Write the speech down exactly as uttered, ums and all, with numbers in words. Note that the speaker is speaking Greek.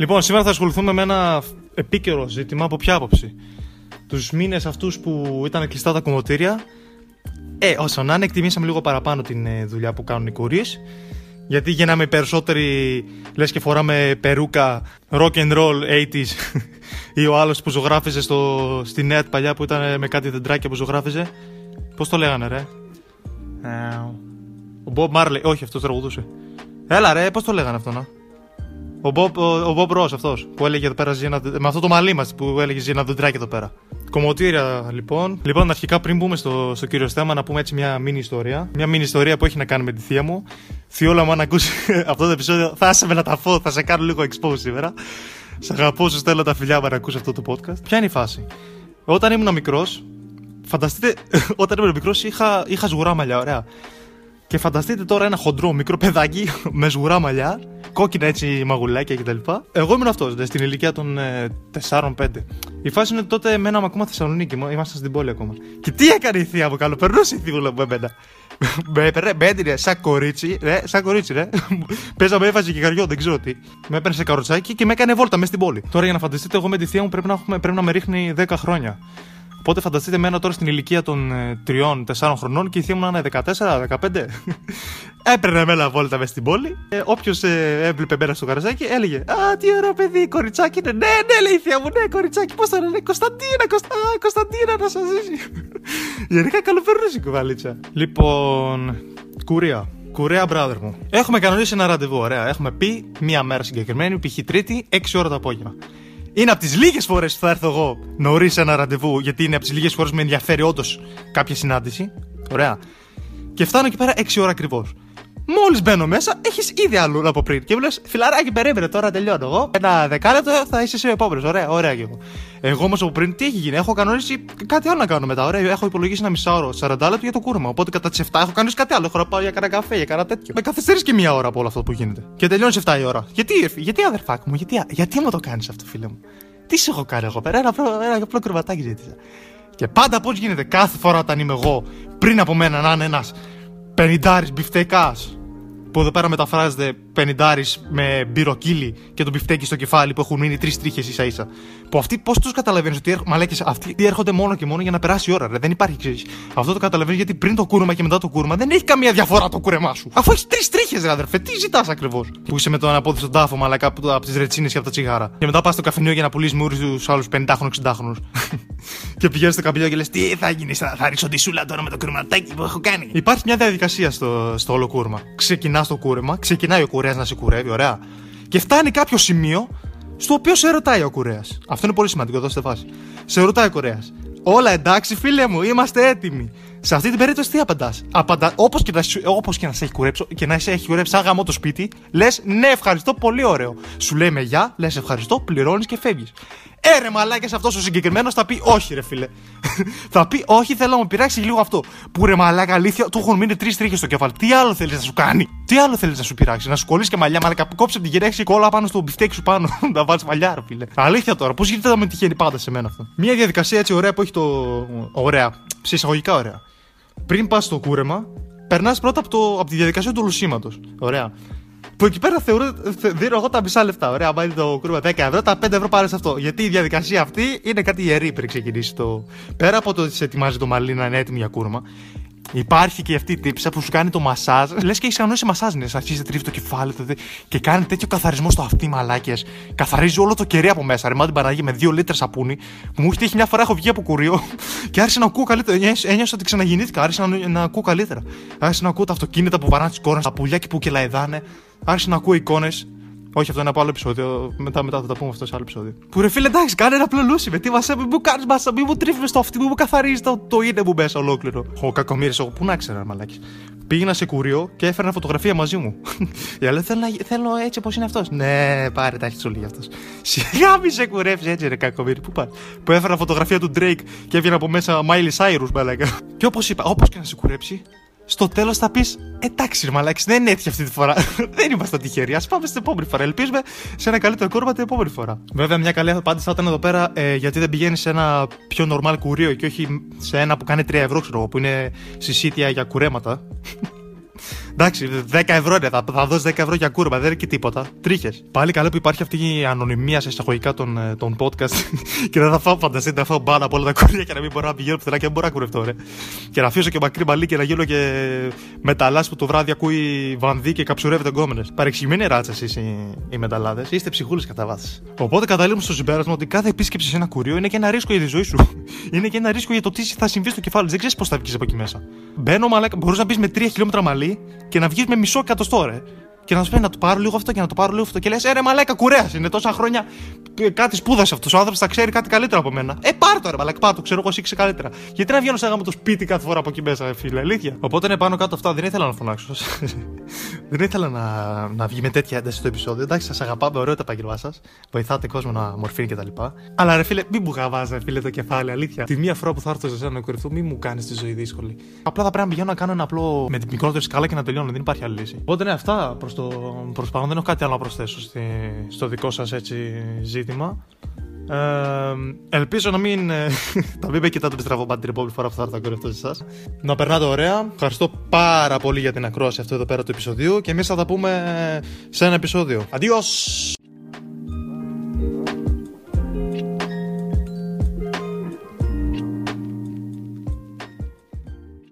Λοιπόν, σήμερα θα ασχοληθούμε με ένα επίκαιρο ζήτημα. Από ποια άποψη? Τους μήνες αυτούς που ήταν κλειστά τα κομμωτήρια, ε, όσο να είναι, εκτιμήσαμε λίγο παραπάνω την ε, δουλειά που κάνουν οι κουρίες. Γιατί γίναμε περισσότεροι, λες και φοράμε περούκα, rock and roll ογδόντα ή ο άλλος που ζωγράφιζε στο, στη νέα παλιά που ήταν με κάτι δεντράκια που ζωγράφιζε. Πώς το λέγανε, ρε? Ο Bob Marley, όχι, αυτός τραγουδούσε. Έλα, ρε, πώς το λέγανε αυτό, να? Ο Bob, ο, ο Bob Ross αυτός που έλεγε εδώ πέρα, ένα, με αυτό το μαλλί μας που έλεγε ζει ένα δεντράκι εδώ πέρα. Κομμωτήρια λοιπόν. Λοιπόν, αρχικά πριν μπούμε στο, στο κύριο θέμα, να πούμε έτσι μια μίνι ιστορία. Μια μίνι ιστορία που έχει να κάνει με τη θεία μου. Θειόλα μου, αν ακούσει αυτό το επεισόδιο, θα άσε με να τα φω, θα σε κάνω λίγο expose σήμερα. Σ' αγαπώ, σου στέλνω τα φιλιά μου να ακούσει αυτό το podcast. Ποια είναι η φάση? Όταν ήμουν μικρός, φανταστείτε, όταν ήμουν μικρός είχα, είχα σγουρά μαλλιά, ωραία. Και φανταστείτε τώρα ένα χοντρό μικρό παιδάκι με σγουρά μαλλιά, κόκκινα έτσι μαγουλάκια κτλ. Εγώ ήμουν αυτός, δε, στην ηλικία των ε, τεσσάρων πέντε. Η φάση είναι ότι τότε μέναμε ακόμα Θεσσαλονίκη, ήμασταν στην πόλη ακόμα. Και τι έκανε η θεία μου καλό, περνούσε η θεία μου εμένα. Με έπαιρνε σαν κορίτσι, ρε, σαν κορίτσι, ρε. Παίζαμε έβαζε και καριό, δεν ξέρω τι. Με έπαιρνε σε καροτσάκι και με έκανε βόλτα μέσα στην πόλη. Τώρα για να φανταστείτε, εγώ με τη θεία μου πρέπει να, έχουμε, πρέπει να με ρίχνει δέκα χρόνια. Οπότε φανταστείτε εμένα τώρα στην ηλικία των τριών τεσσάρων χρονών και η θεία μου να είναι δεκατέσσερα δεκαπέντε. Έπαιρνε με ένα βόλτα μες στην πόλη. Ε, όποιος ε, έβλεπε μέρα στο καροτσάκι έλεγε «Α, τι ωραίο παιδί, κοριτσάκι είναι». Ναι, ναι, λέει η θεία μου, ναι, κοριτσάκι, πώς θα είναι, Κωνσταντίνα, Κωνστα... Κωνσταντίνα να σας ζήσει. Γενικά καλοπερνούσε η κουβαλίτσα. Λοιπόν, κουρία. Κουρέα, brother μου. Έχουμε κανονίσει ένα ραντεβού, ωραία. Έχουμε πει μία μέρα συγκεκριμένη, π.χ. Τρίτη, έξι ώρα το απόγευμα. Είναι από τις λίγες φορές που θα έρθω εγώ νωρίς ένα ραντεβού, γιατί είναι από τις λίγες φορές που με ενδιαφέρει όντως κάποια συνάντηση. Ωραία. Και φτάνω εκεί πέρα έξι ώρα ακριβώς. Μόλις μπαίνω μέσα, έχεις ήδη άλλον από πριν. Και μου λες, φιλαράκι, περίμενε, τώρα τελειώνω εγώ. Ένα δεκάλεπτο θα είσαι εσύ ο επόμενος. Ωραία, ωραία και εγώ. Εγώ όμως από πριν τι έχει γίνει? Έχω κανονίσει κάτι άλλο να κάνω μετά. Ωραία, έχω υπολογίσει ένα μισάωρο, σαράντα λεπτά για το κούρμα. Οπότε κατά τις εφτά έχω κανονίσει κάτι άλλο. Έχω να πάω για κανένα καφέ, για κανένα τέτοιο. Με καθυστερείς και μία ώρα από όλο αυτό που γίνεται. Και τελειώνει εφτά η ώρα. Γιατί, γιατί αδερφάκι μου, γιατί, γιατί μου το κάνεις αυτό, φίλε μου? Τι σε έχω κάνει εγώ πέρα? Ένα απλό κρεβατάκι ζήτησα. Και πάντα πώς γίνεται? Κάθε φορά όταν είμαι εγώ πριν από μένα να είναι ένας πενηντάρης μπιφτεκάς, που εδώ πέρα μεταφράζεται πενηντάρης με μπυροκύλι και το μπιφτέκι στο κεφάλι που έχουν μείνει τρεις τρίχες ίσα ίσα. Που αυτοί πώς τους καταλαβαίνεις ότι έρχ... μαλέκες, αυτοί έρχονται μόνο και μόνο για να περάσει η ώρα, ρε. Δεν υπάρχει, ξέρεις. Αυτό το καταλαβαίνεις γιατί πριν το κούρμα και μετά το κούρμα δεν έχει καμία διαφορά το κούρεμά σου. Αφού έχεις τρεις τρίχες, ρε αδερφέ, τι ζητάς ακριβώς? Που είσαι με τον απόδι στον τάφο, μαλακά από τις ρετσίνες και από τα τσιγάρα. Και μετά πας στο καφενείο για να πουλήσεις μούρι στους άλλους πενηντάχρονους εξηντάχρονους. Και πηγαίνεις στο καπηλιό και λες, τι θα γίνει, θα ρίξω τη σούλα τώρα με το κουρματάκι που έχω κάνει. Υπάρχει μια διαδικασία στο, στο όλο κούρμα. Ξεκινά το κούρεμα, ξεκινάει ο κουρέας να σε κουρεύει, ωραία. Και φτάνει κάποιο σημείο στο οποίο σε ρωτάει ο κουρέας. Αυτό είναι πολύ σημαντικό, δώστε φάση. Σε ρωτάει ο κουρέας, όλα εντάξει, φίλε μου, είμαστε έτοιμοι. Σε αυτή την περίπτωση τι απαντάς? Απαντά, όπως και, και να σε έχει κουρέψει, και να σε έχει κουρέψει σαν γαμό το σπίτι, λες ναι, ευχαριστώ, πολύ ωραίο. Σου λέει με γεια, λες ευχαριστώ, πληρώνεις και φεύγεις. Έρε μαλάκες, αυτός ο συγκεκριμένος θα πει όχι, ρε φίλε. Θα πει όχι, θέλω να μου πειράξει λίγο αυτό. Που ρε μαλάκα, αλήθεια, του έχουν μείνει τρεις τρίχες στο κεφάλι. Τι άλλο θέλεις να σου κάνει? Τι άλλο θέλεις να σου πειράξει? Να σου κολλήσει και μαλλιά, μαλάκα, κόψε την γυναίκα και κόλλα πάνω στο μπιφτέκι σου πάνω. Να βάλεις μαλλιά, ρε φίλε. Αλήθεια τώρα, πώς γίνεται να με τυχαίνει πάντα σε μένα αυτό? Μια διαδικασία έτσι ωραία που έχει το. Ωραία. Σε εισαγωγικά ωραία. Πριν πας στο κούρεμα, περνάς πρώτα από, το... από τη διαδικασία του λουσίματος. Ωραία. Που εκεί πέρα θεωρώ, δίνω εγώ τα μισά λεφτά. Ωραία, άμα είναι το κούρεμα δέκα ευρώ, τα πέντε ευρώ πάρε αυτό. Γιατί η διαδικασία αυτή είναι κάτι ιερή πριν ξεκινήσει το. Πέρα από το ότι σε ετοιμάζει το μαλλί να είναι έτοιμο για κούρεμα, υπάρχει και αυτή η τύψα που σου κάνει το μασάζ. Λες και έχεις κανονίσει μασάζ, ναι. Αρχίζει, τρίβει το κεφάλι του και κάνει τέτοιο καθαρισμό στο αυτί, μαλάκες. Καθαρίζει όλο το κερί από μέσα. Ρε, μα την παραγεί με δύο λίτρα σαπούνι. Που μου έχει τύχει μια φορά, έχω βγει από κουρίο και άρχισα να ακούω καλύτερα. Ένιωσα ότι ξαναγεννήθηκα. Άρχισα να, να ακούω καλύτερα. Άρχισα να ακούω τα αυτοκίνητα που βαράνε τις κόρνες, τα πουλιά και που κελαεδάνε. Άρχισα να ακούω εικόνες. Όχι, αυτό είναι από άλλο επεισόδιο. Μετά, μετά θα τα πούμε αυτό σε άλλο επεισόδιο. Που ρε φίλε, εντάξει, κάνε ένα απλό λούσι με. Τι μα έμεινε, μου κάνει μάσα, μη μου τρίβει στο αυτί, μη μου καθαρίζει το, το είναι μου μέσα ολόκληρο. Ο κακομοίρης, εγώ που να ξέρα, μαλάκι. Πήγαινα σε κουριό και έφερα φωτογραφία μαζί μου. Για λέω, θέλω, θέλω έτσι όπως είναι αυτός. Ναι, πάρε τα έχει σου λέει αυτός. Σιγά μη σε κουρεύει έτσι, ρε κακομοίρη, πού πας? Που έφερα φωτογραφία του Drake και έβγαινε από μέσα Miley Cyrus, μαλάκα. Και όπως είπα, όπως και να σε κουρέψει. Στο τέλος θα πεις, εντάξει ρε μαλάκες, δεν έτυχε αυτή τη φορά. Δεν είμαστε τυχεροί. Ας πάμε στην επόμενη φορά. Ελπίζουμε σε ένα καλύτερο κόρμα την επόμενη φορά. Βέβαια, μια καλή απάντηση θα ήταν εδώ πέρα, ε, γιατί δεν πηγαίνεις σε ένα πιο normal κουρίο και όχι σε ένα που κάνει τρία ευρώ, ξέρω, που είναι συσίτια για κουρέματα. Εντάξει, δέκα ευρώ είναι, θα, θα δώσει δέκα ευρώ για κούρμα, δεν είναι και τίποτα. Τρίχες. Πάλι καλό που υπάρχει αυτή η ανωνυμία σε εισαγωγικά των, των podcast και δεν θα φάω φαντασία, να φάω μπάλα από όλα τα κούρια και να μην μπορώ να πηγαίνω πουθενά και να μην μπορώ να κουρευτώ, ρε. Και να αφήσω και μακρύ μαλλί και να γίνω και μεταλλάς που το βράδυ ακούει βανδύ και καψουρεύεται γκόμενες. Παρεξηγημένοι ράτσε εσείς οι, οι μεταλλάδες, είστε ψυχούλες κατά βάθος. Οπότε καταλήγουμε στο συμπέρασμα ότι κάθε επίσκεψη σε ένα κουρίο είναι και ένα ρίσκο για τη ζωή σου. Είναι και ένα ρίσκο για το τι θα συμβεί στο κεφάλι. Δεν ξέρεις πώς θα βγεις από εκεί μέσα. Μπαίνω, μαλάκα, μπορείς να μπεις με τρία χιλιόμετρα μαλλί και να βγεις με μισό εκατοστό, ρε. Και να σου πει να το πάρω λίγο αυτό και να το πάρω λίγο αυτό. Και λες, ε, ρε, μαλάκα, κουρέας είναι τόσα χρόνια. Κάτι σπούδασε αυτός ο άνθρωπος, θα ξέρει κάτι καλύτερο από μένα. Ε, πάρ' το, ρε, μαλάκα, πάρ' το, ξέρω εγώ, εσύ ξέρεις καλύτερα. Γιατί να βγαίνω σαν γάμο το σπίτι κάθε φορά από εκεί μέσα, φίλε, αλήθεια. Οπότε είναι πάνω κάτω αυτά, δεν ήθελα να φωνάξω. Δεν ήθελα να, να βγει με τέτοια ένταση το επεισόδιο. Εντάξει, σας αγαπάμε, ωραίο τα επάγγελμά σας. Βοηθάτε κόσμο να μορφύνει κτλ. Αλλά ρε φίλε, μην μου γαβάζε, φίλε, το κεφάλι, αλήθεια. Τη μία φορά που θα έρθω σε εσένα να κορυφθώ, μην μου κάνεις τη ζωή δύσκολη. Απλά θα πρέπει να πηγαίνω να κάνω ένα απλό με την μικρότερη σκάλα και να τελειώνω. Δεν υπάρχει άλλη λύση. Οπότε ναι, αυτά προς το προς πάνω. Δεν έχω κάτι άλλο να προσθέσω στη, στο δικό σας έτσι ζήτημα. Ε, ελπίζω να μην τα μην με κοιτάτε με στραβομπάτι την επόμενη φορά που θα έρθω να κορυφθώ σε εσάς. Να περνάτε ωραία. Ευχαριστώ πάρα πολύ για την ακρόαση αυτό εδώ πέρα του επεισοδίου και εμείς θα τα πούμε σε ένα επεισόδιο. Αντίο!